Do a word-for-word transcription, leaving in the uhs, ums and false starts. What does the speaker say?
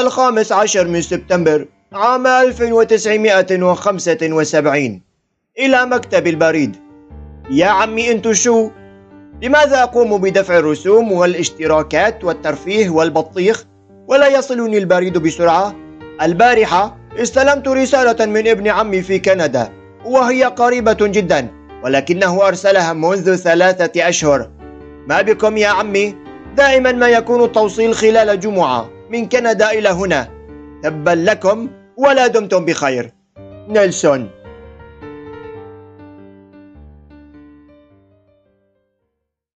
الخامس عشر من سبتمبر عام ألف وتسعمائة وخمسة وسبعين إلى مكتب البريد. يا عمي انتو شو؟ لماذا أقوم بدفع الرسوم والاشتراكات والترفيه والبطيخ ولا يصلني البريد بسرعة؟ البارحة استلمت رسالة من ابن عمي في كندا وهي قريبة جدا، ولكنه أرسلها منذ ثلاثة أشهر. ما بكم يا عمي؟ دائما ما يكون التوصيل خلال جمعة من كندا إلى هنا. تبا لكم ولا دمتم بخير. نيلسون.